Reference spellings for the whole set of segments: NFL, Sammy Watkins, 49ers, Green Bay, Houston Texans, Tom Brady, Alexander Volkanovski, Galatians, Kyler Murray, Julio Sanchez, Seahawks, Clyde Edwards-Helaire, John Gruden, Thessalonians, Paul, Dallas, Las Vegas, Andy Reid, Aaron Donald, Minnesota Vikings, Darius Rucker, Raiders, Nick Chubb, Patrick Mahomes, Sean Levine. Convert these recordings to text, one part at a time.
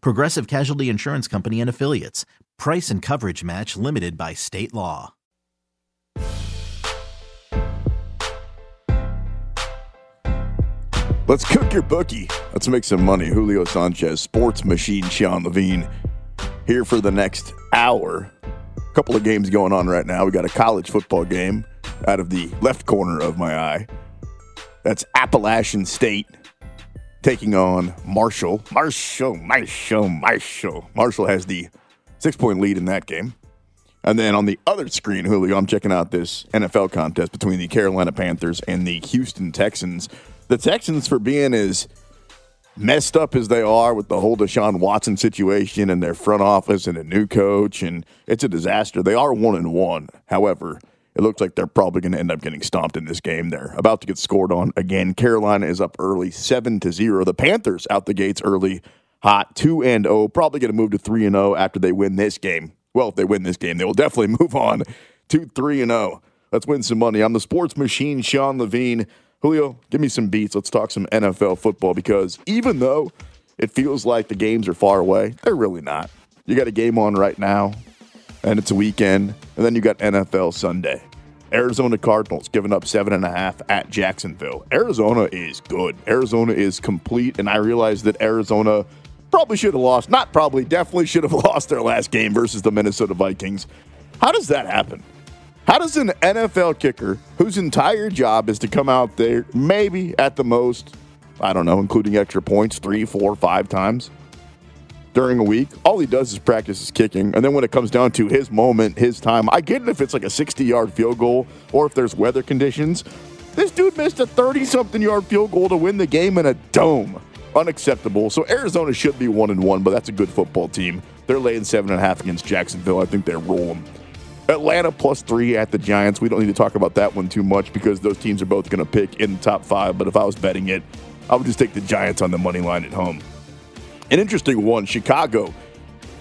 Progressive Casualty Insurance Company and Affiliates. Price and coverage match limited by state law. Let's cook your bookie. Let's make some money. Julio Sanchez, sports machine Sean Levine, here for the next hour. A couple of games going on right now. We got a college football game out of the left corner of my eye. That's Appalachian State taking on Marshall. Marshall. Marshall has the 6-point lead in that game. And then on the other screen, Julio, I'm checking out this NFL contest between the Carolina Panthers and the Houston Texans. The Texans, for being as messed up as they are with the whole Deshaun Watson situation and their front office and a new coach, and it's a disaster. They are 1-1. However, it looks like they're probably going to end up getting stomped in this game. They're about to get scored on again. Carolina is up early, 7-0. The Panthers out the gates early, hot, 2-0. Probably going to move to 3-0 after they win this game. Well, if they win this game, they will definitely move on to 3-0. Let's win some money. I'm the sports machine, Sean Levine. Julio, give me some beats. Let's talk some NFL football, because even though it feels like the games are far away, they're really not. You got a game on right now, and it's a weekend, and then you got NFL Sunday. Arizona Cardinals giving up 7.5 at Jacksonville. Arizona is good. Arizona is complete, and I realize that Arizona probably should have lost. Not probably, definitely should have lost their last game versus the Minnesota Vikings. How does that happen? How does an NFL kicker, whose entire job is to come out there maybe at the most, I don't know, including extra points, 3, 4, 5 times during a week, all he does is practice his kicking, and then when it comes down to his moment, his time, I get it if it's like a 60-yard field goal or if there's weather conditions. This dude missed a 30-something yard field goal to win the game in a dome. Unacceptable. So Arizona should be 1-1, but that's a good football team. They're laying 7.5 against Jacksonville. I think they're rolling. Atlanta +3 at the Giants. We don't need to talk about that one too much because those teams are both going to pick in the top five, but if I was betting it, I would just take the Giants on the money line at home. An interesting one, Chicago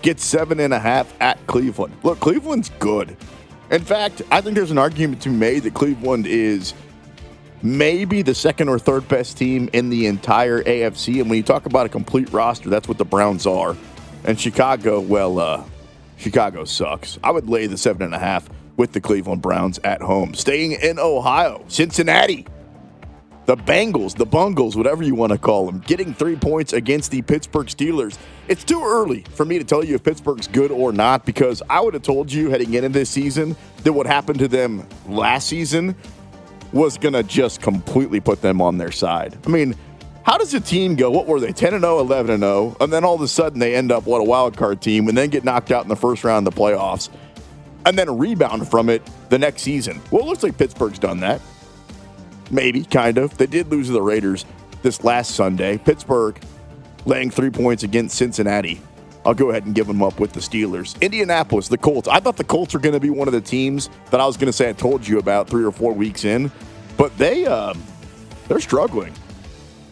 gets 7.5 at Cleveland. Look, Cleveland's good. In fact, I think there's an argument to be made that Cleveland is maybe the second or third best team in the entire AFC. And when you talk about a complete roster, that's what the Browns are. And Chicago, well, Chicago sucks. I would lay the 7.5 with the Cleveland Browns at home. Staying in Ohio, Cincinnati. The Bengals, the Bungles, whatever you want to call them, getting 3 points against the Pittsburgh Steelers. It's too early for me to tell you if Pittsburgh's good or not, because I would have told you heading into this season that what happened to them last season was going to just completely put them on their side. I mean, how does a team go, what were they, 10-0, 11-0, and then all of a sudden they end up, what, a wild card team, and then get knocked out in the first round of the playoffs, and then rebound from it the next season? Well, it looks like Pittsburgh's done that. Maybe, kind of. They did lose to the Raiders this last Sunday. Pittsburgh laying 3 points against Cincinnati. I'll go ahead and give them up with the Steelers. Indianapolis, the Colts. I thought the Colts were going to be one of the teams that I was going to say I told you about 3 or 4 weeks in, but they're struggling.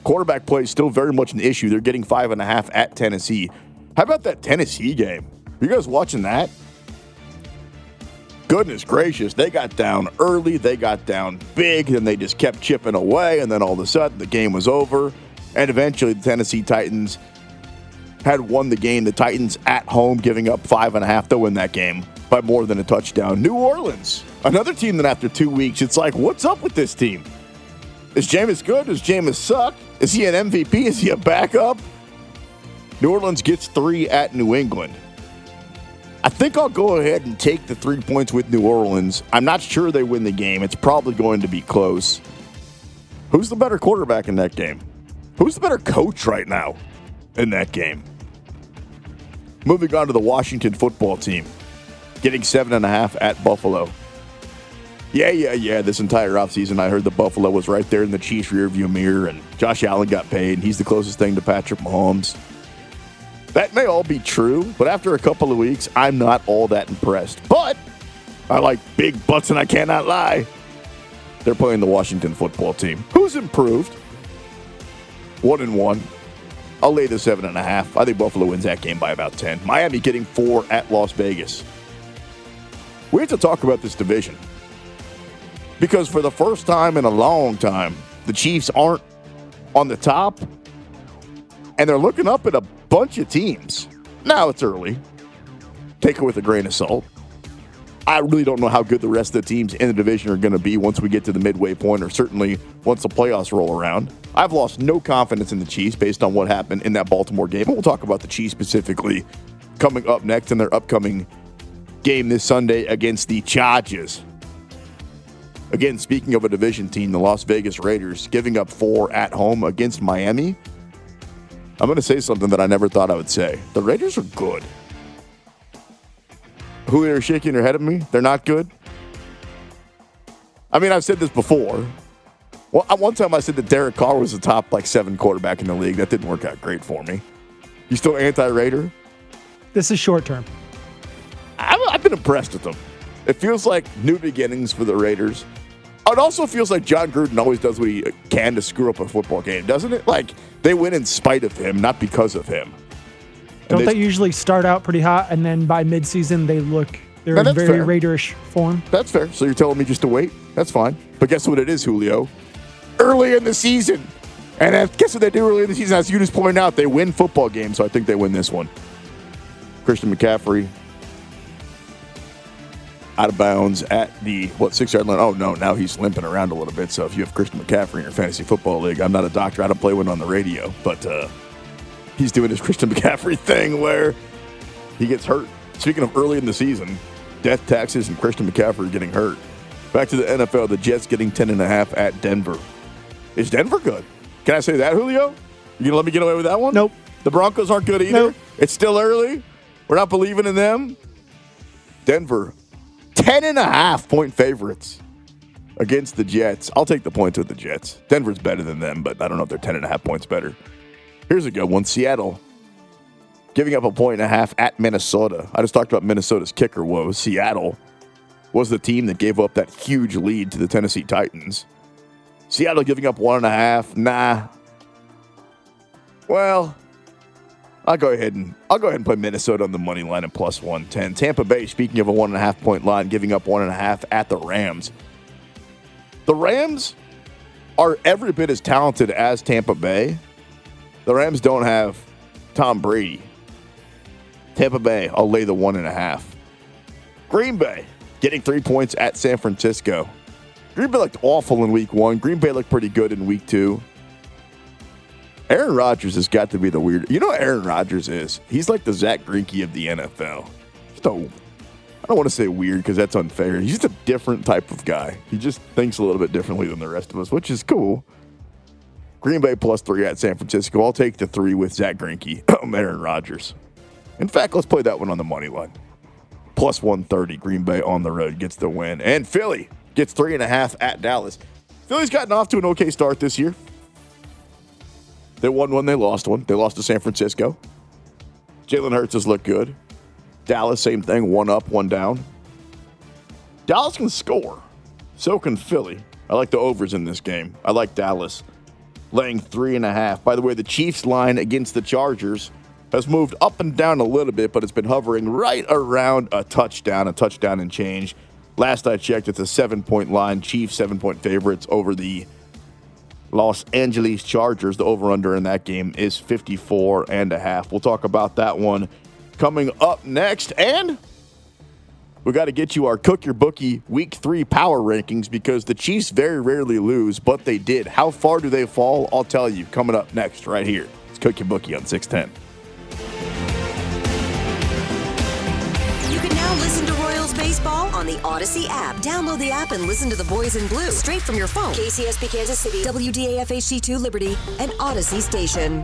Quarterback play is still very much an issue. They're getting 5.5 at Tennessee. How about that Tennessee game? Are you guys watching that? Goodness gracious, they got down early, they got down big, and they just kept chipping away, and then all of a sudden the game was over, and eventually the Tennessee Titans had won the game. The Titans at home giving up 5.5 to win that game by more than a touchdown. New Orleans, another team that after 2 weeks, it's like, what's up with this team? Is Jameis good? Does Jameis suck? Is he an MVP? Is he a backup? New Orleans gets 3 at New England. I think I'll go ahead and take the 3 points with New Orleans. I'm not sure they win the game. It's probably going to be close. Who's the better quarterback in that game? Who's the better coach right now in that game? Moving on to the Washington football team, getting 7.5 at Buffalo. Yeah. This entire offseason, I heard the Buffalo was right there in the Chiefs' rearview mirror, and Josh Allen got paid, and he's the closest thing to Patrick Mahomes. That may all be true, but after a couple of weeks, I'm not all that impressed. But I like big butts, and I cannot lie. They're playing the Washington football team, who's improved. 1-1. I'll lay the 7.5. I think Buffalo wins that game by about 10. Miami getting 4 at Las Vegas. We have to talk about this division because for the first time in a long time, the Chiefs aren't on the top, and they're looking up at a bunch of teams. Now it's early. Take it with a grain of salt. I really don't know how good the rest of the teams in the division are going to be once we get to the midway point, or certainly once the playoffs roll around. I've lost no confidence in the Chiefs based on what happened in that Baltimore game. And we'll talk about the Chiefs specifically coming up next in their upcoming game this Sunday against the Chargers. Again, speaking of a division team, the Las Vegas Raiders giving up 4 at home against Miami. I'm going to say something that I never thought I would say. The Raiders are good. Who are shaking their head at me? They're not good. I mean, I've said this before. Well, one time I said that Derek Carr was the top 7 quarterback in the league. That didn't work out great for me. You still anti-Raider? This is short term. I've been impressed with them. It feels like new beginnings for the Raiders. It also feels like John Gruden always does what he can to screw up a football game, doesn't it? They win in spite of him, not because of him. Don't they usually start out pretty hot, and then by midseason they're in very fair. Raiderish form? That's fair. So you're telling me just to wait? That's fine. But guess what it is, Julio? Early in the season. And guess what they do early in the season? As you just pointed out, they win football games, so I think they win this one. Christian McCaffrey out of bounds at the 6-yard line. Oh, no, now he's limping around a little bit. So if you have Christian McCaffrey in your fantasy football league, I'm not a doctor. I don't play one on the radio, but he's doing his Christian McCaffrey thing where he gets hurt. Speaking of early in the season, death taxes and Christian McCaffrey getting hurt. Back to the NFL, the Jets getting 10.5 at Denver. Is Denver good? Can I say that, Julio? You gonna let me get away with that one? Nope. The Broncos aren't good either. Nope. It's still early. We're not believing in them. Denver, 10.5 point favorites against the Jets. I'll take the points with the Jets. Denver's better than them, but I don't know if they're 10.5 points better. Here's a good one. Seattle giving up 1.5 at Minnesota. I just talked about Minnesota's kicker woes. Seattle was the team that gave up that huge lead to the Tennessee Titans. Seattle giving up 1.5. Nah. Well, I'll go ahead and play Minnesota on the money line at +110. Tampa Bay, speaking of a 1.5 point line, giving up 1.5 at the Rams. The Rams are every bit as talented as Tampa Bay. The Rams don't have Tom Brady. Tampa Bay, I'll lay the 1.5. Green Bay getting 3 points at San Francisco. Green Bay looked awful in week 1. Green Bay looked pretty good in week 2. Aaron Rodgers has got to be the weird. You know what Aaron Rodgers is? He's like the Zach Greinke of the NFL. I don't want to say weird because that's unfair. He's just a different type of guy. He just thinks a little bit differently than the rest of us, which is cool. Green Bay +3 at San Francisco. I'll take the 3 with Zach Greinke, Aaron Rodgers. In fact, let's play that one on the money line. +130, Green Bay on the road gets the win. And Philly gets 3.5 at Dallas. Philly's gotten off to an okay start this year. They won one, they lost one. They lost to San Francisco. Jalen Hurts has looked good. Dallas, same thing, one up, one down. Dallas can score. So can Philly. I like the overs in this game. I like Dallas laying 3.5. By the way, the Chiefs line against the Chargers has moved up and down a little bit, but it's been hovering right around a touchdown and change. Last I checked, it's a 7-point line. Chiefs 7-point favorites over the Los Angeles Chargers. The over-under in that game is 54.5. We'll talk about that one coming up next. And we got to get you our Cook Your Bookie Week 3 power rankings because the Chiefs very rarely lose, but they did. How far do they fall? I'll tell you coming up next right here. It's Cook Your Bookie on 610. Rams baseball on the Odyssey app. Download the app and listen to the Boys in Blue straight from your phone. KCSB Kansas City, WDAFHC2 Liberty, and Odyssey Station.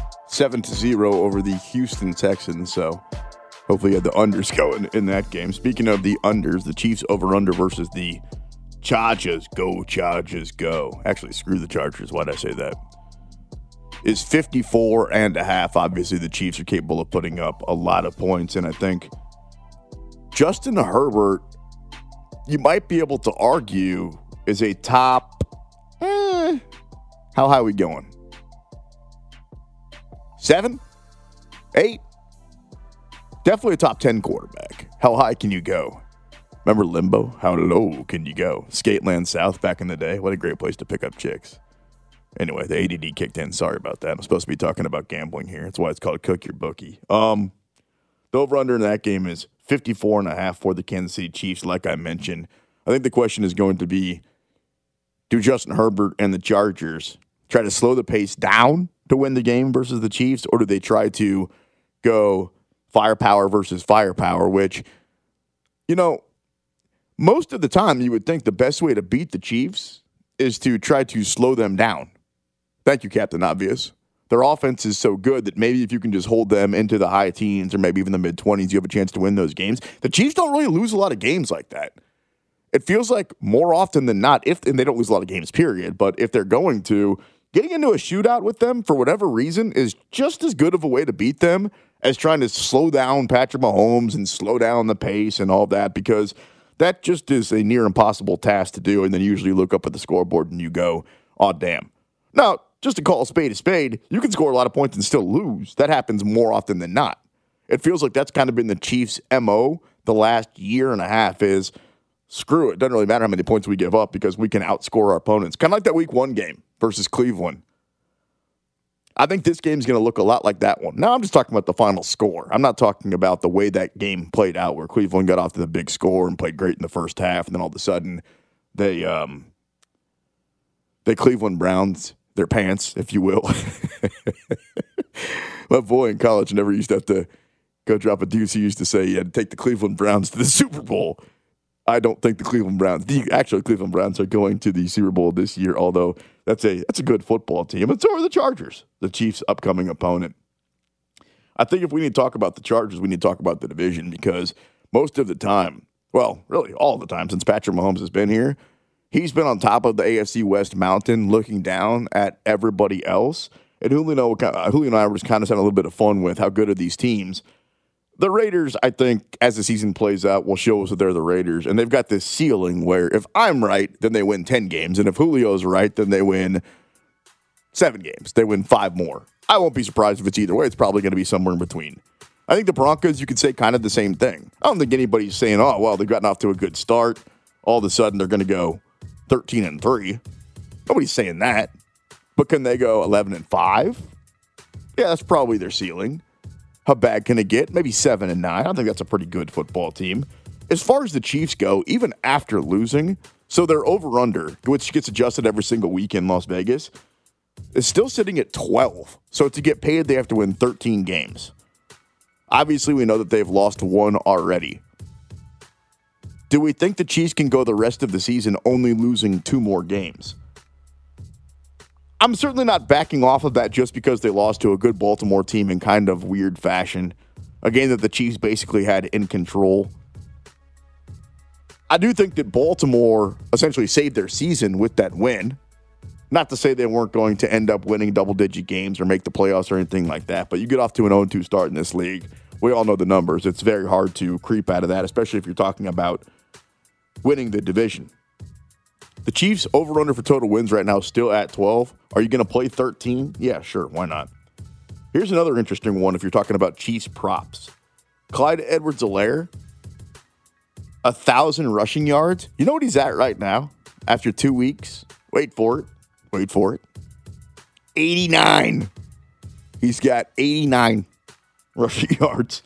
7-0 over the Houston Texans, so hopefully you had the unders going in that game. Speaking of the unders, the Chiefs over-under versus the Chargers. Go, Chargers, go. Actually, screw the Chargers. Why'd I say that? Is 54.5. Obviously, the Chiefs are capable of putting up a lot of points, and I think Justin Herbert, you might be able to argue, is a top... How high are we going? 7? 8? Definitely a top 10 quarterback. How high can you go? Remember Limbo? How low can you go? Skateland South back in the day. What a great place to pick up chicks. Anyway, the ADD kicked in. Sorry about that. I'm supposed to be talking about gambling here. That's why it's called Cook Your Bookie. The over-under in that game is 54.5 for the Kansas City Chiefs, like I mentioned. I think the question is going to be, do Justin Herbert and the Chargers try to slow the pace down to win the game versus the Chiefs, or do they try to go firepower versus firepower, which, you know, most of the time you would think the best way to beat the Chiefs is to try to slow them down. Thank you, Captain Obvious. Their offense is so good that maybe if you can just hold them into the high teens or maybe even the mid-20s, you have a chance to win those games. The Chiefs don't really lose a lot of games like that. It feels like more often than not, and they don't lose a lot of games, period, but if they're going to, getting into a shootout with them for whatever reason is just as good of a way to beat them as trying to slow down Patrick Mahomes and slow down the pace and all that, because that just is a near impossible task to do, and then usually you look up at the scoreboard and you go, oh, damn. Now, just to call a spade, you can score a lot of points and still lose. That happens more often than not. It feels like that's kind of been the Chiefs' MO the last year and a half is, screw it. Doesn't really matter how many points we give up because we can outscore our opponents. Kind of like that week one game versus Cleveland. I think this game's going to look a lot like that one. Now I'm just talking about the final score. I'm not talking about the way that game played out where Cleveland got off to the big score and played great in the first half, and then all of a sudden they Cleveland Browns their pants, if you will. My boy in college never used to have to go drop a deuce. He used to say he had to take the Cleveland Browns to the Super Bowl. I don't think Cleveland Browns are going to the Super Bowl this year, although that's a good football team. And so are the Chargers, the Chiefs' upcoming opponent. I think if we need to talk about the Chargers, we need to talk about the division, because most of the time, well, really all the time since Patrick Mahomes has been here, he's been on top of the AFC West mountain looking down at everybody else. And Julio and I were just kind of having a little bit of fun with how good are these teams. The Raiders, I think, as the season plays out, will show us that they're the Raiders. And they've got this ceiling where if I'm right, then they win 10 games. And if Julio's right, then they win 7 games. They win 5 more. I won't be surprised if it's either way. It's probably going to be somewhere in between. I think the Broncos, you could say kind of the same thing. I don't think anybody's saying, oh, well, they've gotten off to a good start. All of a sudden, they're going to go 13-3. Nobody's saying that. But can they go 11-5? Yeah, that's probably their ceiling. How bad can it get? Maybe 7-9. I think that's a pretty good football team. As far as the Chiefs go, even after losing, so their over-under, which gets adjusted every single week in Las Vegas, is still sitting at 12. So to get paid, they have to win 13 games. Obviously, we know that they've lost one already. Do we think the Chiefs can go the rest of the season only losing 2 more games? I'm certainly not backing off of that just because they lost to a good Baltimore team in kind of weird fashion. A game that the Chiefs basically had in control. I do think that Baltimore essentially saved their season with that win. Not to say they weren't going to end up winning double-digit games or make the playoffs or anything like that, but you get off to an 0-2 start in this league. We all know the numbers. It's very hard to creep out of that, especially if you're talking about winning the division. The Chiefs over-under for total wins right now is still at 12. Are you going to play 13? Yeah, sure. Why not? Here's another interesting one if you're talking about Chiefs props. Clyde Edwards-Helaire, 1,000 rushing yards. You know what he's at right now after 2 weeks? Wait for it. 89. He's got 89 rushing yards.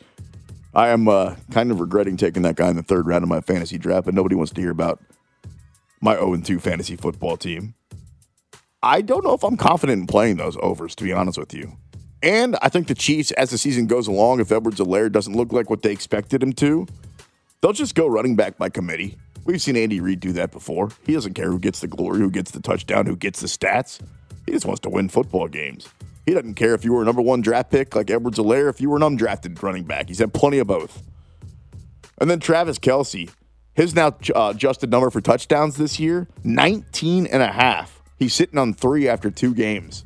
I am kind of regretting taking that guy in the third round of my fantasy draft, but nobody wants to hear about my 0-2 fantasy football team. I don't know if I'm confident in playing those overs, to be honest with you. And I think the Chiefs, as the season goes along, if Edwards-Helaire doesn't look like what they expected him to, they'll just go running back by committee. We've seen Andy Reid do that before. He doesn't care who gets the glory, who gets the touchdown, who gets the stats. He just wants to win football games. He doesn't care if you were a number 1 draft pick like Edwards-Helaire, if you were an undrafted running back. He's had plenty of both. And then Travis Kelce. His now adjusted number for touchdowns this year, 19.5. He's sitting on 3 after 2 games.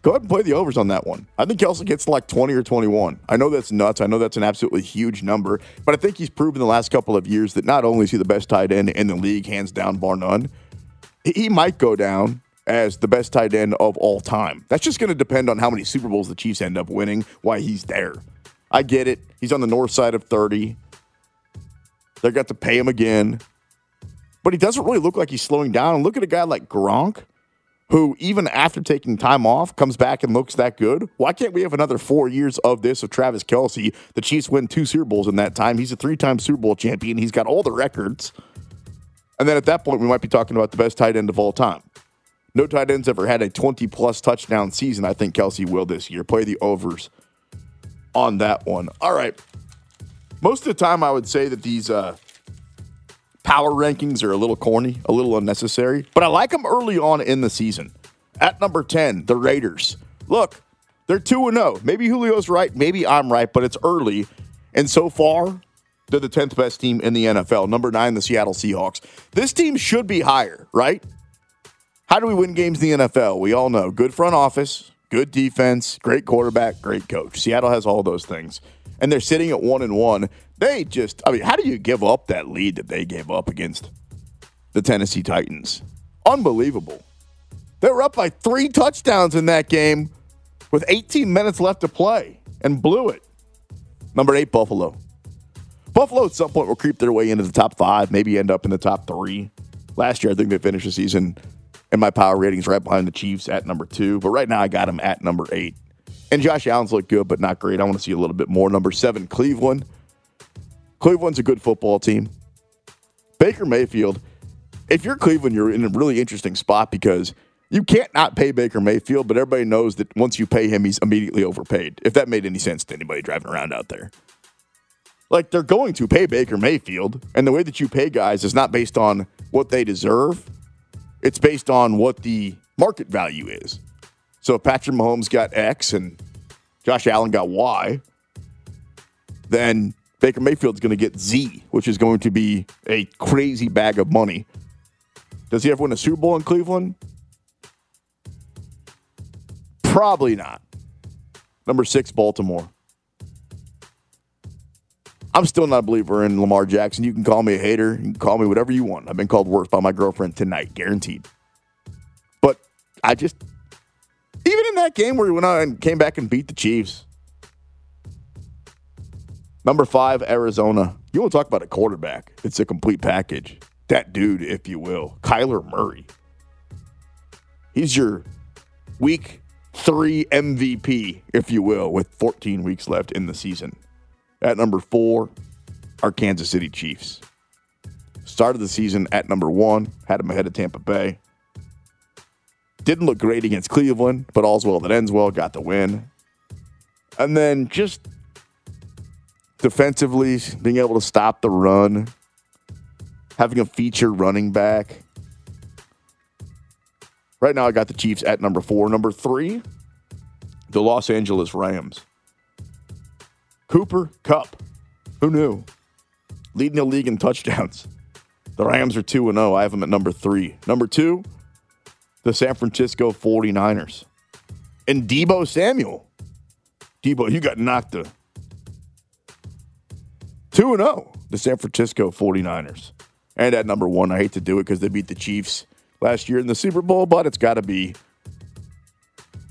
Go ahead and play the overs on that one. I think Kelce gets like 20 or 21. I know that's nuts. I know that's an absolutely huge number. But I think he's proven the last couple of years that not only is he the best tight end in the league, hands down, bar none, he might go down as the best tight end of all time. That's just going to depend on how many Super Bowls the Chiefs end up winning, why he's there. I get it. He's on the north side of 30. They got to pay him again. But he doesn't really look like he's slowing down. And look at a guy like Gronk, who even after taking time off, comes back and looks that good. Why can't we have another 4 years of this of Travis Kelce? The Chiefs win 2 Super Bowls in that time. He's a 3-time Super Bowl champion. He's got all the records. And then at that point, we might be talking about the best tight end of all time. No tight end's ever had a 20-plus touchdown season. I think Kelce will this year. Play the overs on that one. All right. Most of the time, I would say that these power rankings are a little corny, a little unnecessary, but I like them early on in the season. At number 10, the Raiders. Look, they're 2-0. Maybe Julio's right, maybe I'm right, but it's early, and so far, they're the 10th best team in the NFL. Number 9, the Seattle Seahawks. This team should be higher, right? How do we win games in the NFL? We all know. Good front office, good defense, great quarterback, great coach. Seattle has all those things. And they're sitting at 1-1. They just, I mean, how do you give up that lead that they gave up against the Tennessee Titans? Unbelievable. They were up by 3 touchdowns in that game with 18 minutes left to play and blew it. Number 8, Buffalo. Buffalo at some point will creep their way into the top 5, maybe end up in the top 3. Last year, I think they finished the season in my power ratings right behind the Chiefs at number 2. But right now, I got them at number 8. And Josh Allen's looked good, but not great. I want to see a little bit more. Number 7, Cleveland. Cleveland's a good football team. Baker Mayfield, if you're Cleveland, you're in a really interesting spot because you can't not pay Baker Mayfield, but everybody knows that once you pay him, he's immediately overpaid, if that made any sense to anybody driving around out there. Like, they're going to pay Baker Mayfield, and the way that you pay guys is not based on what they deserve. It's based on what the market value is. So if Patrick Mahomes got X and Josh Allen got Y, then Baker Mayfield's going to get Z, which is going to be a crazy bag of money. Does he ever win a Super Bowl in Cleveland? Probably not. Number 6, Baltimore. I'm still not a believer in Lamar Jackson. You can call me a hater. You can call me whatever you want. I've been called worse by my girlfriend tonight, guaranteed. But I just, even in that game where he went out and came back and beat the Chiefs. Number 5, Arizona. You want to talk about a quarterback. It's a complete package. That dude, if you will, Kyler Murray. He's your week 3 MVP, if you will, with 14 weeks left in the season. At number 4 are Kansas City Chiefs. Started the season at number 1, had them ahead of Tampa Bay. Didn't look great against Cleveland, but all's well that ends well, got the win. And then just defensively, being able to stop the run, having a feature running back. Right now, I got the Chiefs at number 4. Number 3, the Los Angeles Rams. Cooper Kupp. Who knew? Leading the league in touchdowns. The Rams are 2-0. I have them at number 3. Number 2, the San Francisco 49ers. And Deebo Samuel. Deebo, you got knocked to 2-0. The San Francisco 49ers. And at number 1, I hate to do it because they beat the Chiefs last year in the Super Bowl, but it's got to be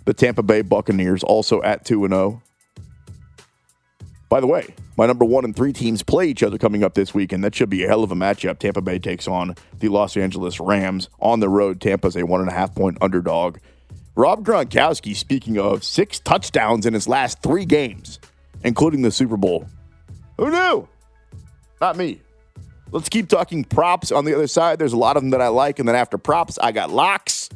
the Tampa Bay Buccaneers, also at 2-0. By the way, my number 1 and 3 teams play each other coming up this week, and that should be a hell of a matchup. Tampa Bay takes on the Los Angeles Rams on the road. Tampa's a 1.5-point underdog. Rob Gronkowski, speaking of, 6 touchdowns in his last 3 games, including the Super Bowl. Who knew? Not me. Let's keep talking props on the other side. There's a lot of them that I like, and then after props, I got locks.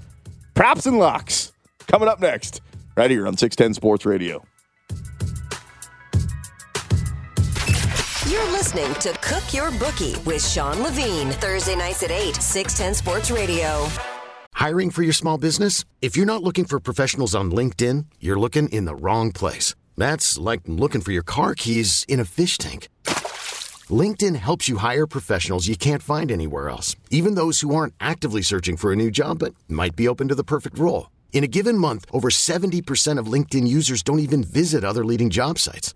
Props and locks coming up next right here on 610 Sports Radio. You're listening to Cook Your Bookie with Sean Levine, Thursday nights at 8, 610 Sports Radio. Hiring for your small business? If you're not looking for professionals on LinkedIn, you're looking in the wrong place. That's like looking for your car keys in a fish tank. LinkedIn helps you hire professionals you can't find anywhere else, even those who aren't actively searching for a new job but might be open to the perfect role. In a given month, over 70% of LinkedIn users don't even visit other leading job sites.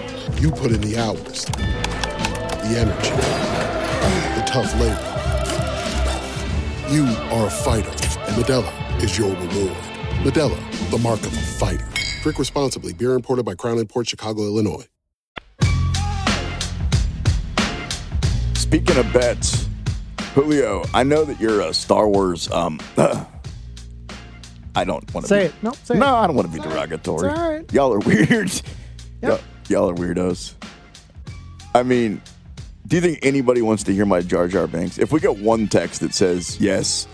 You put in the hours, the energy, the tough labor. You are a fighter, and Modelo is your reward. Modelo, the mark of a fighter. Drink responsibly. Beer imported by Crown Imports, Chicago, Illinois. Speaking of bets, Julio, I know that you're a Star Wars. I don't want to say it. No, say it. No, I don't want to be derogatory. It's all right. Y'all are weird. Yep. Y'all are weirdos. I mean, do you think anybody wants to hear my Jar Jar Binks? If we get one text that says, yes,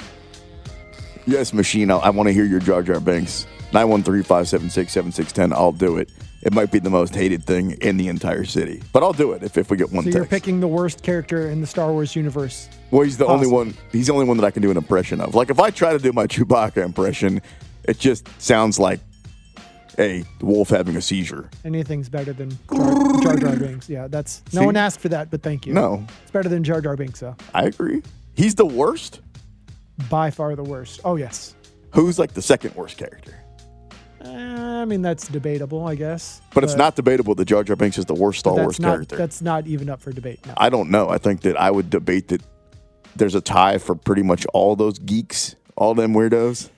machine, I want to hear your Jar Jar Binks, 913-576-7610, I'll do it. It might be the most hated thing in the entire city, but I'll do it if we get one text. So you're picking the worst character in the Star Wars universe. Well, he's the only one. He's the only one that I can do an impression of. Like, if I try to do my Chewbacca impression, it just sounds like a wolf having a seizure. Anything's better than Jar Jar Binks. Yeah, that's no one asked for that, but thank you. No. It's better than Jar Jar Binks, though. I agree. He's the worst? By far the worst. Oh, yes. Who's like the second worst character? I mean, that's debatable, I guess. But it's not debatable that Jar Jar Binks is the worst Star Wars character. That's not even up for debate. No. I don't know. I think that I would debate that there's a tie for pretty much all those geeks, all them weirdos.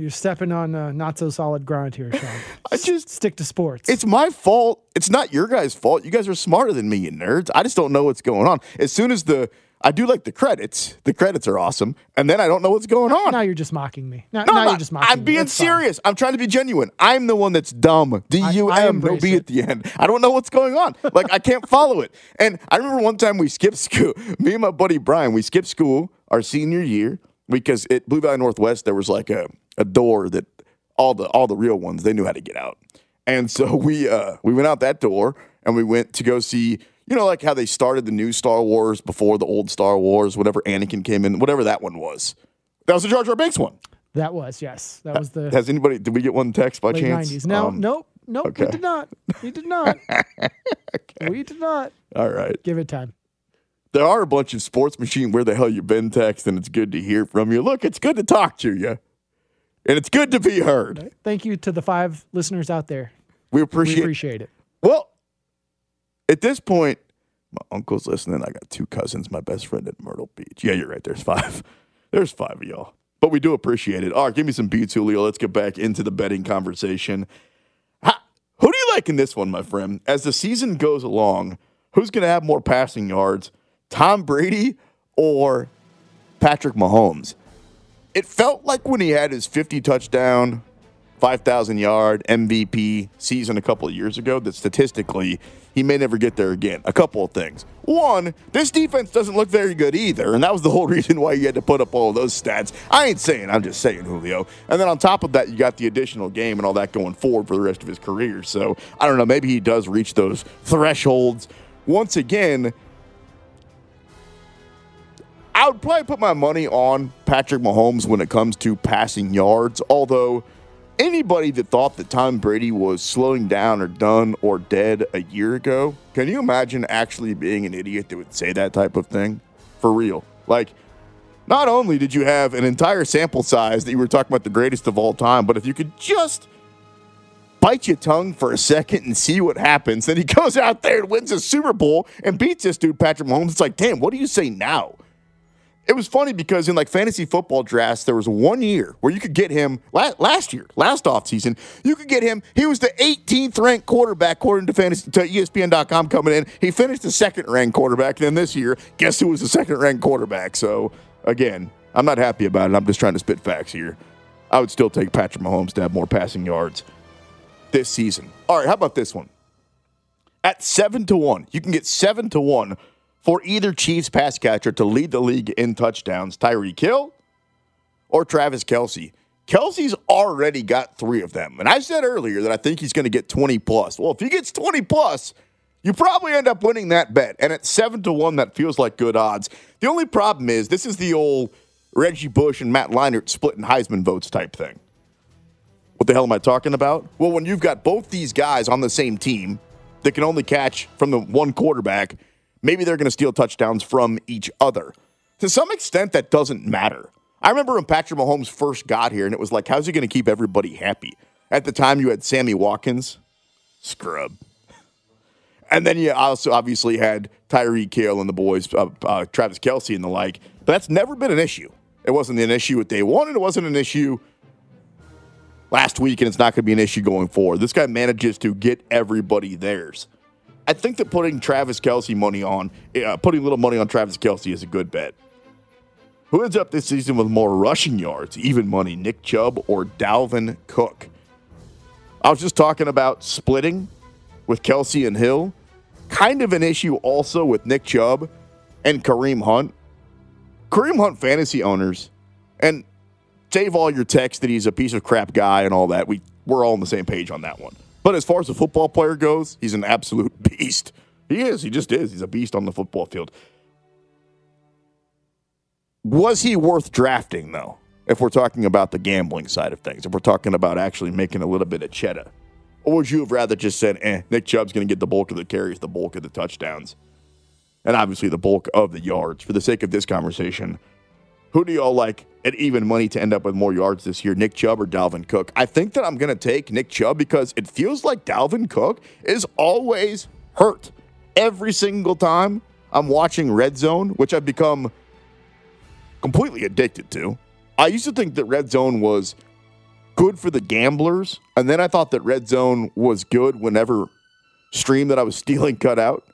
You're stepping on not so solid ground here, Sean. I just stick to sports. It's my fault. It's not your guys' fault. You guys are smarter than me, you nerds. I just don't know what's going on. As soon as I do like the credits. The credits are awesome. And then I don't know what's going on. Now you're just mocking me. Now you're just mocking me. I'm being serious. I'm trying to be genuine. I'm the one that's dumb. D-U-M, no B at the end. I don't know what's going on. Like, I can't follow it. And I remember one time we skipped school. Me and my buddy Brian, we skipped school our senior year because at Blue Valley Northwest, there was like a door that all the real ones, they knew how to get out. And so we went out that door and we went to go see... You know, like how they started the new Star Wars before the old Star Wars, whatever Anakin came in, whatever that one was. That was the Jar Jar Binks one. That was, yes. That was the... Has anybody... Did we get one text by chance? Late 90s. No, nope. Okay. We did not. Okay. We did not. All right. Give it time. There are a bunch of sports machine where the hell you been text, and it's good to hear from you. Look, it's good to talk to you, and it's good to be heard. Right. Thank you to the 5 listeners out there. We appreciate it. Well... At this point, my uncle's listening. I got 2 cousins, my best friend at Myrtle Beach. Yeah, you're right. There's 5. There's 5 of y'all. But we do appreciate it. All right, give me some beats, Julio. Let's get back into the betting conversation. Who do you like in this one, my friend? As the season goes along, who's going to have more passing yards, Tom Brady or Patrick Mahomes? It felt like when he had his 50 touchdown, 5,000-yard MVP season a couple of years ago that statistically he may never get there again. A couple of things. One, this defense doesn't look very good either, and that was the whole reason why you had to put up all those stats. I'm just saying, Julio. And then on top of that, you got the additional game and all that going forward for the rest of his career. So, I don't know, maybe he does reach those thresholds. Once again, I would probably put my money on Patrick Mahomes when it comes to passing yards, although... Anybody that thought that Tom Brady was slowing down or done or dead a year ago, can you imagine actually being an idiot that would say that type of thing? For real. Like, not only did you have an entire sample size that you were talking about the greatest of all time, but if you could just bite your tongue for a second and see what happens, then he goes out there and wins a Super Bowl and beats this dude, Patrick Mahomes. It's like, damn, what do you say now? It was funny because in like fantasy football drafts, there was one year where you could get him last offseason, you could get him. He was the 18th ranked quarterback according to ESPN.com coming in. He finished the second ranked quarterback. And then this year, guess who was the second ranked quarterback? So again, I'm not happy about it. I'm just trying to spit facts here. I would still take Patrick Mahomes to have more passing yards this season. All right, how about this one? At 7-1, you can get 7-1. For either Chiefs pass catcher to lead the league in touchdowns, Tyreek Hill or Travis Kelce. Kelsey's already got 3 of them. And I said earlier that I think he's going to get 20+. Well, if he gets 20+, you probably end up winning that bet. And at 7-1, that feels like good odds. The only problem is this is the old Reggie Bush and Matt Leinart splitting Heisman votes type thing. What the hell am I talking about? Well, when you've got both these guys on the same team that can only catch from the one quarterback, maybe they're going to steal touchdowns from each other. To some extent, that doesn't matter. I remember when Patrick Mahomes first got here, and it was like, how's he going to keep everybody happy? At the time, you had Sammy Watkins. Scrub. And then you also obviously had Tyreek Hill and the boys, Travis Kelce and the like. But that's never been an issue. It wasn't an issue at day one, and it wasn't an issue last week, and it's not going to be an issue going forward. This guy manages to get everybody theirs. I think that putting Travis Kelce money on, putting a little money on Travis Kelce is a good bet. Who ends up this season with more rushing yards, even money, Nick Chubb or Dalvin Cook? I was just talking about splitting with Kelce and Hill. Kind of an issue also with Nick Chubb and Kareem Hunt. Kareem Hunt fantasy owners, and save all your texts that he's a piece of crap guy and all that. We're all on the same page on that one. But as far as a football player goes, he's an absolute beast. He is. He just is. He's a beast on the football field. Was he worth drafting, though, if we're talking about the gambling side of things, if we're talking about actually making a little bit of cheddar? Or would you have rather just said, Nick Chubb's going to get the bulk of the carries, the bulk of the touchdowns, and obviously the bulk of the yards? For the sake of this conversation, who do y'all like at even money to end up with more yards this year, Nick Chubb or Dalvin Cook? I think that I'm going to take Nick Chubb because it feels like Dalvin Cook is always hurt every single time I'm watching Red Zone, which I've become completely addicted to. I used to think that Red Zone was good for the gamblers, and then I thought that Red Zone was good whenever stream that I was stealing cut out.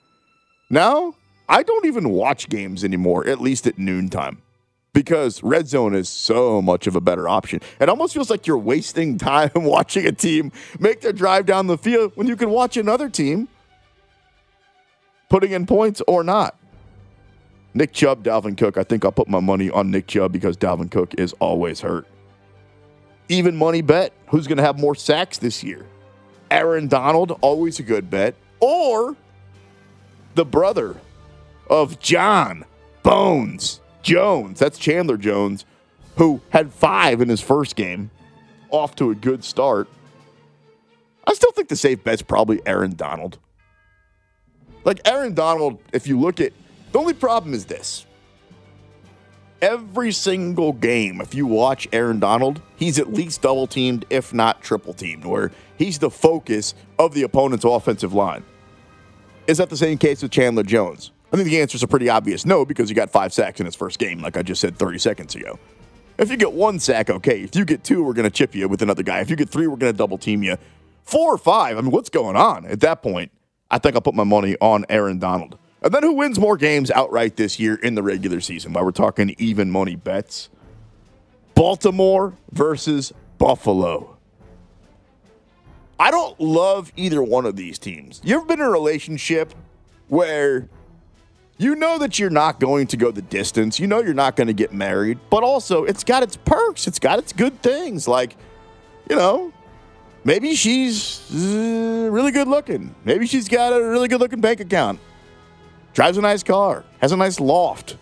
Now, I don't even watch games anymore, at least at noontime, because Red Zone is so much of a better option. It almost feels like you're wasting time watching a team make their drive down the field when you can watch another team putting in points or not. Nick Chubb, Dalvin Cook. I think I'll put my money on Nick Chubb because Dalvin Cook is always hurt. Even money bet. Who's going to have more sacks this year? Aaron Donald, always a good bet. Or the brother of John Bones Jones. That's Chandler Jones, who had 5 in his first game. Off to a good start. I still think the safe bet's probably Aaron Donald. Like Aaron Donald, if you look at the only problem is this. Every single game, if you watch Aaron Donald, he's at least double-teamed, if not triple-teamed, where he's the focus of the opponent's offensive line. Is that the same case with Chandler Jones? I think the answers are pretty obvious. No, because he got 5 sacks in his first game, like I just said 30 seconds ago. If you get 1 sack, okay. If you get 2, we're going to chip you with another guy. If you get 3, we're going to double-team you. 4 or 5, I mean, what's going on? At that point, I think I'll put my money on Aaron Donald. And then who wins more games outright this year in the regular season? While we're talking even money bets. Baltimore versus Buffalo. I don't love either one of these teams. You ever been in a relationship where you know that you're not going to go the distance, you know you're not going to get married, but also it's got its perks, it's got its good things. Like, you know, maybe she's really good looking. Maybe she's got a really good looking bank account. Drives a nice car, has a nice loft.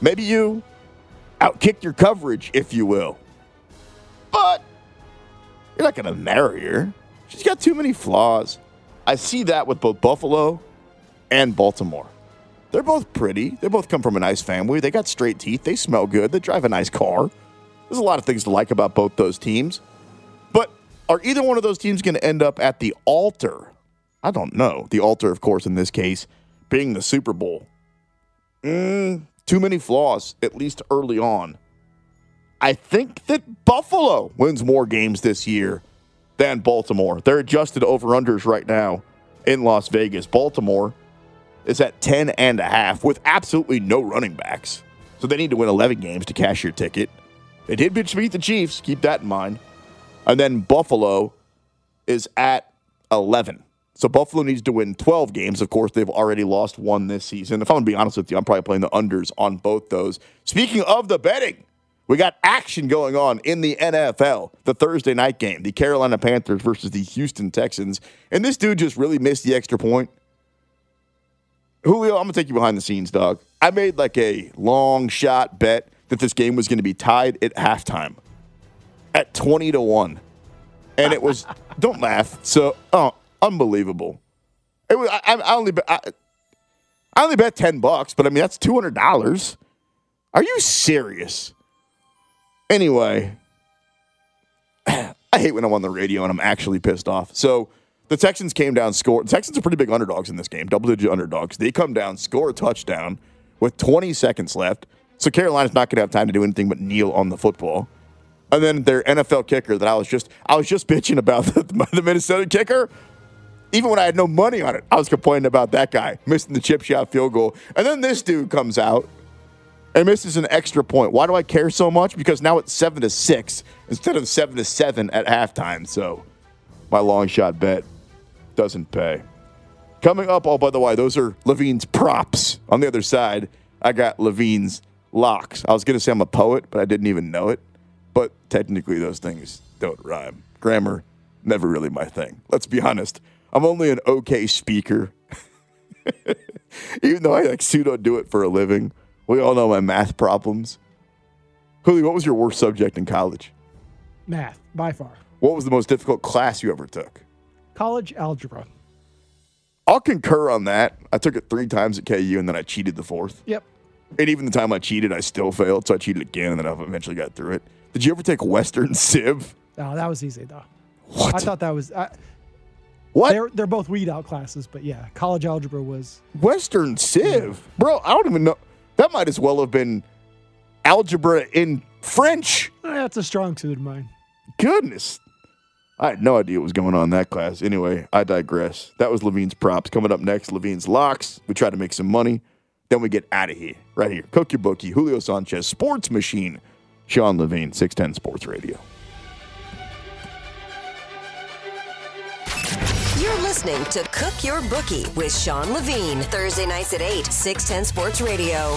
Maybe you outkick your coverage, if you will. But you're not going to marry her. She's got too many flaws. I see that with both Buffalo and Baltimore. They're both pretty. They both come from a nice family. They got straight teeth. They smell good. They drive a nice car. There's a lot of things to like about both those teams. But are either one of those teams going to end up at the altar? I don't know. The altar, of course, in this case, being the Super Bowl. Too many flaws, at least early on. I think that Buffalo wins more games this year than Baltimore. They're adjusted over-unders right now in Las Vegas. Baltimore is at 10.5 with absolutely no running backs. So they need to win 11 games to cash your ticket. They did beat the Chiefs. Keep that in mind. And then Buffalo is at 11. So Buffalo needs to win 12 games. Of course, they've already lost 1 this season. If I'm going to be honest with you, I'm probably playing the unders on both those. Speaking of the betting, we got action going on in the NFL, the Thursday night game, the Carolina Panthers versus the Houston Texans. And this dude just really missed the extra point. Julio, I'm going to take you behind the scenes, dog. I made like a long shot bet that this game was going to be tied at halftime at 20-1. And it was, don't laugh. So, unbelievable. It was, I only bet $10, but I mean, that's $200. Are you serious? Anyway, I hate when I'm on the radio and I'm actually pissed off. So the Texans came down, scored. The Texans are pretty big underdogs in this game, double-digit underdogs. They come down, score a touchdown with 20 seconds left. So Carolina's not going to have time to do anything but kneel on the football. And then their NFL kicker that I was just bitching about, the Minnesota kicker. Even when I had no money on it, I was complaining about that guy missing the chip shot field goal. And then this dude comes out and misses an extra point. Why do I care so much? Because now it's 7-6 instead of 7-7 at halftime. So my long shot bet doesn't pay. Coming up, oh, by the way, those are Levine's props. On the other side, I got Levine's locks. I was going to say I'm a poet, but I didn't even know it. But technically, those things don't rhyme. Grammar, never really my thing. Let's be honest. I'm only an okay speaker, even though I like pseudo do it for a living. We all know my math problems. Julio, what was your worst subject in college? Math, by far. What was the most difficult class you ever took? College algebra. I'll concur on that. I took it 3 times at KU, and then I cheated the 4th. Yep. And even the time I cheated, I still failed, so I cheated again, and then I eventually got through it. Did you ever take Western Civ? No, that was easy, though. What? I thought that was... What? They're both weed out classes, but yeah, college algebra was Western Civ, bro. I don't even know. That might as well have been algebra in French. That's a strong suit of mine. Goodness, I had no idea what was going on in that class. Anyway, I digress. That was Levine's props. Coming up next, Levine's locks. We try to make some money, then we get out of here. Right here, Cook Your Bookie, Julio Sanchez, Sports Machine, Sean Levine, 610 Sports Radio. You're listening to Cook Your Bookie with Sean Levine, Thursday nights at 8, 610 Sports Radio.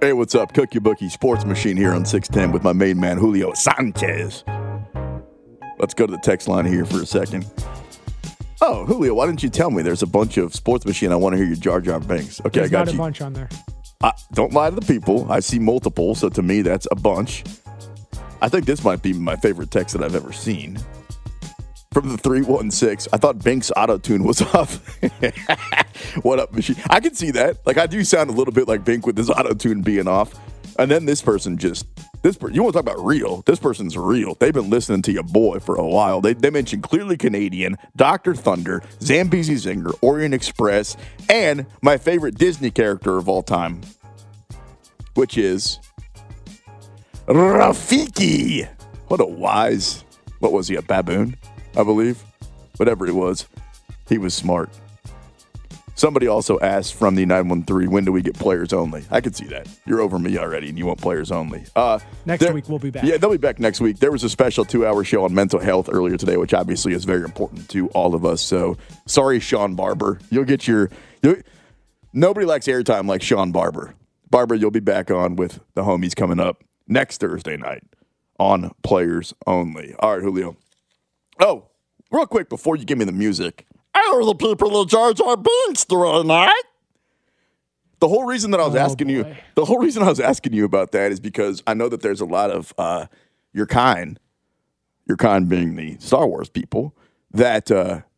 Hey, what's up? Cook Your Bookie Sports Machine here on 610 with my main man, Julio Sanchez. Let's go to the text line here for a second. Oh, Julio, why didn't you tell me there's a bunch of Sports Machine? I want to hear your Jar Jar Binks. Okay, there's I got you. There's not a bunch on there. Don't lie to the people. I see multiple, so to me, that's a bunch. I think this might be my favorite text that I've ever seen. From the 316, I thought Binks' auto-tune was off. What up, machine? I can see that. Like, I do sound a little bit like Bink with his auto-tune being off. And then this person just... You want to talk about real? This person's real. They've been listening to your boy for a while. They mentioned Clearly Canadian, Dr. Thunder, Zambezi Zinger, Orient Express, and my favorite Disney character of all time, which is Rafiki. What a wise, what was he, a baboon, I believe? Whatever he was smart. Somebody also asked from the 913, when do we get players only? I could see that. You're over me already, and you want players only. Next week, we'll be back. Yeah, they'll be back next week. There was a special 2-hour show on mental health earlier today, which obviously is very important to all of us. So, sorry, Sean Barber. You'll get your... Nobody likes airtime like Sean Barber. Barber, you'll be back on with the homies coming up next Thursday night on Players Only. All right, Julio. Oh, real quick, before you give me the music... Are the people in charge of Binks tonight? The whole reason that I was asking you about that is because I know that there's a lot of your kind being the Star Wars people that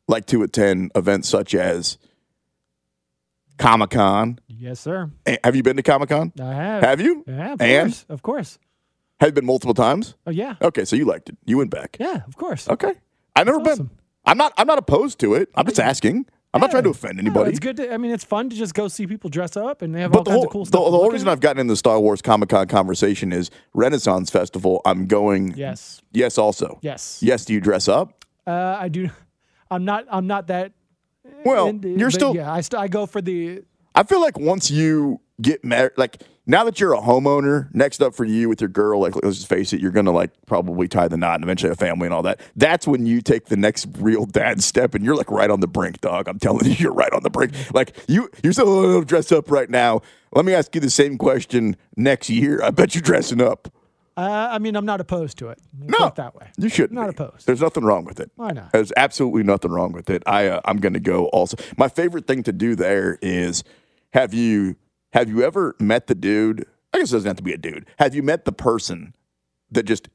like to attend events such as Comic-Con. Yes, sir. Have you been to Comic-Con? I have. Have you? Yeah, of course. Have you been multiple times? Oh yeah. Okay, so you liked it. You went back. Yeah, of course. Okay, I've never been. I'm not opposed to it. I'm just asking. I'm not trying to offend anybody. No, it's good to, I mean, it's fun to just go see people dress up and they have all kinds of cool stuff. The whole reason I've gotten in the Star Wars Comic-Con conversation is Renaissance Festival. I'm going. Yes. Yes, also. Yes. Yes, do you dress up? I do. I'm not that. Well, you're still. Yeah, I go for the. I feel like once you get married, like now that you're a homeowner, next up for you with your girl, like let's just face it, you're gonna like probably tie the knot and eventually have a family and all that. That's when you take the next real dad step, and you're like right on the brink, dog. I'm telling you, you're right on the brink. Like you're still dressed up right now. Let me ask you the same question next year. I bet you're dressing up. I mean, I'm not opposed to it. No, that way you shouldn't. Not opposed. There's nothing wrong with it. Why not? There's absolutely nothing wrong with it. I'm gonna go also. My favorite thing to do there is. Have you ever met the dude? I guess it doesn't have to be a dude. Have you met the person that just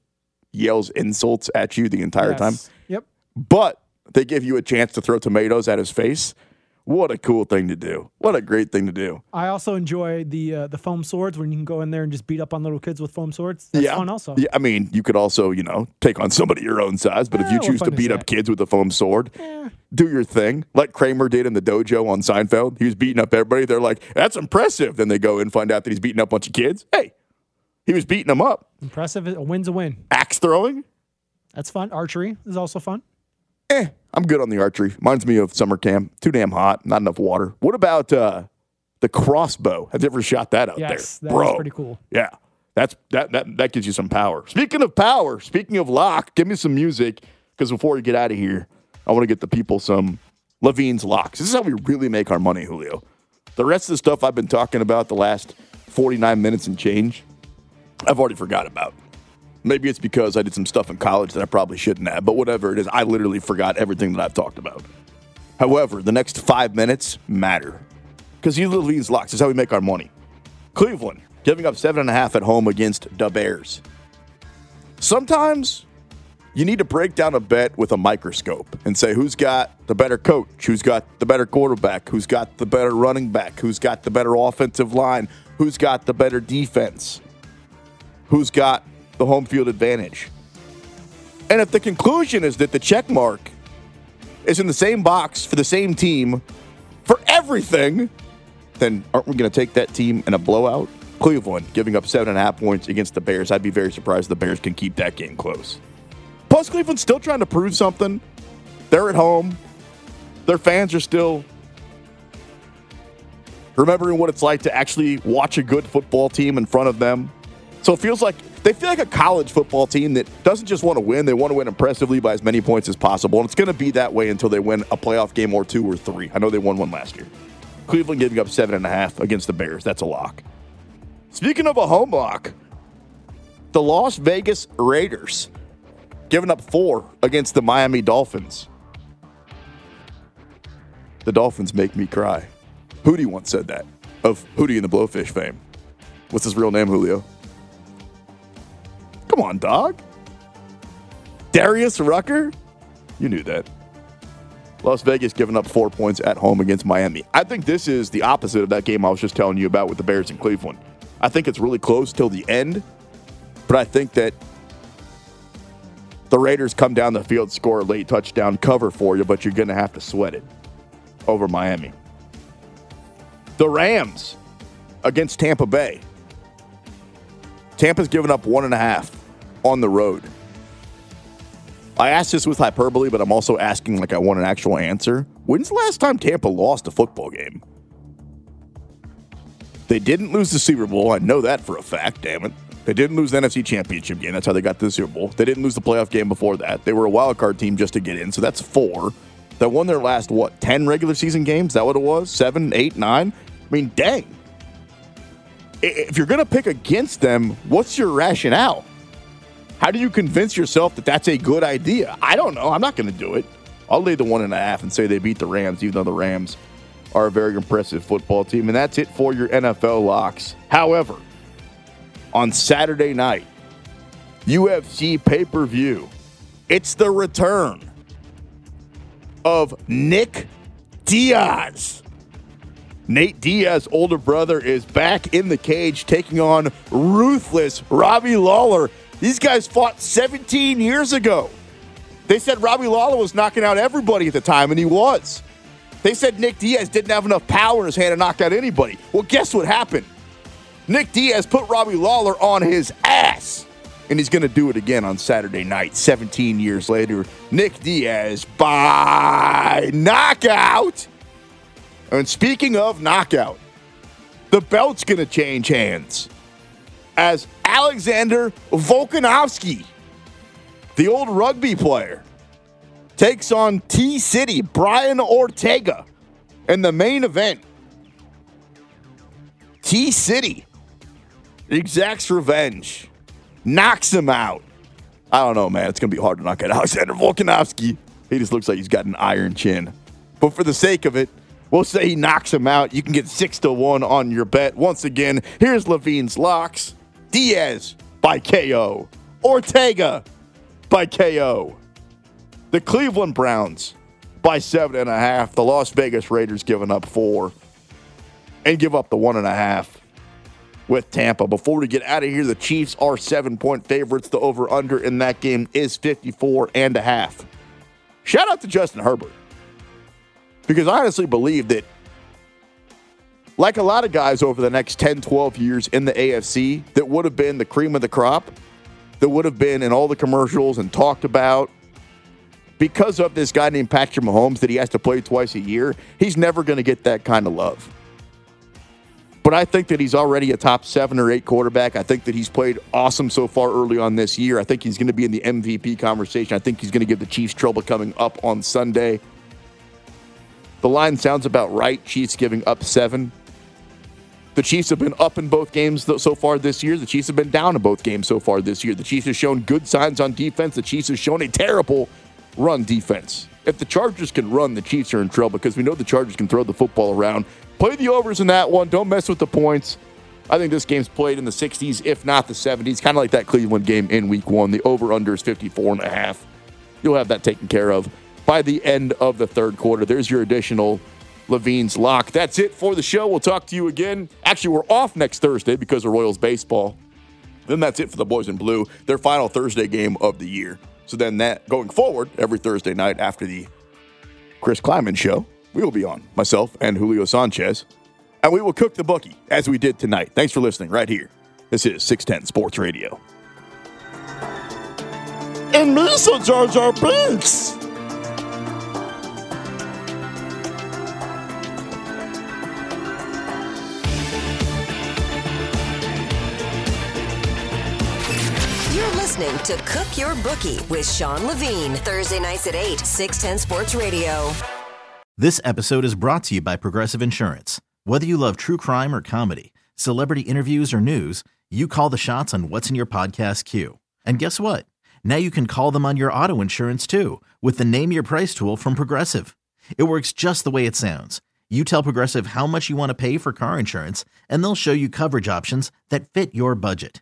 yells insults at you the entire time? Yep. But they give you a chance to throw tomatoes at his face. What a cool thing to do. What a great thing to do. I also enjoy the foam swords when you can go in there and just beat up on little kids with foam swords. That's fun also. Yeah, I mean, you could also, take on somebody your own size, but if you choose to beat up kids with a foam sword, do your thing. Like Kramer did in the dojo on Seinfeld. He was beating up everybody. They're like, that's impressive. Then they go and find out that he's beating up a bunch of kids. Hey, he was beating them up. Impressive. A win's a win. Axe throwing. That's fun. Archery is also fun. I'm good on the archery. Reminds me of summer camp. Too damn hot. Not enough water. What about the crossbow? Have you ever shot that out there? Yes, that was pretty cool. Yeah, that gives you some power. Speaking of power, speaking of lock, give me some music because before we get out of here, I want to get the people some Levine's locks. This is how we really make our money, Julio. The rest of the stuff I've been talking about the last 49 minutes and change, I've already forgot about. Maybe it's because I did some stuff in college that I probably shouldn't have, but whatever it is, I literally forgot everything that I've talked about. However, the next 5 minutes matter because he leads locks. That's how we make our money. Cleveland giving up 7.5 at home against the Bears. Sometimes you need to break down a bet with a microscope and say who's got the better coach, who's got the better quarterback, who's got the better running back, who's got the better offensive line, who's got the better defense, who's got the home field advantage. And if the conclusion is that the check mark is in the same box for the same team for everything, then aren't we going to take that team in a blowout? Cleveland giving up 7.5 points against the Bears. I'd be very surprised the Bears can keep that game close. Plus, Cleveland's still trying to prove something. They're at home. Their fans are still remembering what it's like to actually watch a good football team in front of them. So it feels like they feel like a college football team that doesn't just want to win. They want to win impressively by as many points as possible. And it's going to be that way until they win a playoff game or two or three. I know they won one last year. Cleveland giving up 7.5 against the Bears. That's a lock. Speaking of a home lock, the Las Vegas Raiders giving up 4 against the Miami Dolphins. The Dolphins make me cry. Hootie once said that, of Hootie and the Blowfish fame. What's his real name, Julio? Come on, dog. Darius Rucker? You knew that. Las Vegas giving up 4 points at home against Miami. I think this is the opposite of that game I was just telling you about with the Bears in Cleveland. I think it's really close till the end, but I think that the Raiders come down the field, score a late touchdown, cover for you, but you're going to have to sweat it over Miami. The Rams against Tampa Bay. Tampa's given up 1.5 on the road. I asked this with hyperbole, but I'm also asking like I want an actual answer. When's the last time Tampa lost a football game? They didn't lose the Super Bowl. I know that for a fact, damn it. They didn't lose the NFC Championship game. That's how they got to the Super Bowl. They didn't lose the playoff game before that. They were a wild card team just to get in, so that's 4. They won their last, 10 regular season games? Is that what it was? 7, 8, 9? I mean, dang. If you're going to pick against them, what's your rationale? How do you convince yourself that that's a good idea? I don't know. I'm not going to do it. I'll lay the 1.5 and say they beat the Rams, even though the Rams are a very impressive football team. And that's it for your NFL locks. However, on Saturday night, UFC pay-per-view, it's the return of Nick Diaz. Nate Diaz's older brother is back in the cage taking on ruthless Robbie Lawler. These guys fought 17 years ago. They said Robbie Lawler was knocking out everybody at the time, and he was. They said Nick Diaz didn't have enough power in his hand to knock out anybody. Well, guess what happened? Nick Diaz put Robbie Lawler on his ass, and he's going to do it again on Saturday night. 17 years later, Nick Diaz by knockout. And speaking of knockout, the belt's going to change hands as Alexander Volkanovski, the old rugby player, takes on T-City, Brian Ortega, in the main event. T-City exacts revenge, knocks him out. I don't know, man. It's going to be hard to knock out Alexander Volkanovski. He just looks like he's got an iron chin. But for the sake of it, we'll say he knocks him out. You can get 6-1 on your bet. Once again, here's Levine's locks. Diaz by KO. Ortega by KO. The Cleveland Browns by 7.5. The Las Vegas Raiders giving up 4. And give up the 1.5 with Tampa. Before we get out of here, the Chiefs are 7-point favorites. The over-under in that game is 54.5. Shout out to Justin Herbert. Because I honestly believe that, like a lot of guys over the next 10, 12 years in the AFC that would have been the cream of the crop, that would have been in all the commercials and talked about, because of this guy named Patrick Mahomes that he has to play twice a year, he's never going to get that kind of love. But I think that he's already a top 7 or 8 quarterback. I think that he's played awesome so far early on this year. I think he's going to be in the MVP conversation. I think he's going to give the Chiefs trouble coming up on Sunday. The line sounds about right. Chiefs giving up 7. The Chiefs have been up in both games so far this year. The Chiefs have been down in both games so far this year. The Chiefs have shown good signs on defense. The Chiefs have shown a terrible run defense. If the Chargers can run, the Chiefs are in trouble because we know the Chargers can throw the football around. Play the overs in that one. Don't mess with the points. I think this game's played in the 60s, if not the 70s, kind of like that Cleveland game in Week 1. The over-under is 54.5. You'll have that taken care of by the end of the third quarter. There's your additional Levine's Lock. That's it for the show. We'll talk to you again. Actually, we're off next Thursday because of Royals baseball. Then that's it for the Boys in Blue, their final Thursday game of the year. So then that going forward, every Thursday night after the Chris Kleiman show, we will be on, myself and Julio Sanchez, and we will cook the bookie as we did tonight. Thanks for listening right here. This is 610 Sports Radio. And Mr. Jar Jar Binks. To Cook Your Bookie with Sean Levine, Thursday nights at 8, 610 Sports Radio. This episode is brought to you by Progressive Insurance. Whether you love true crime or comedy, celebrity interviews or news, you call the shots on what's in your podcast queue. And guess what? Now you can call them on your auto insurance too with the Name Your Price tool from Progressive. It works just the way it sounds. You tell Progressive how much you want to pay for car insurance, and they'll show you coverage options that fit your budget.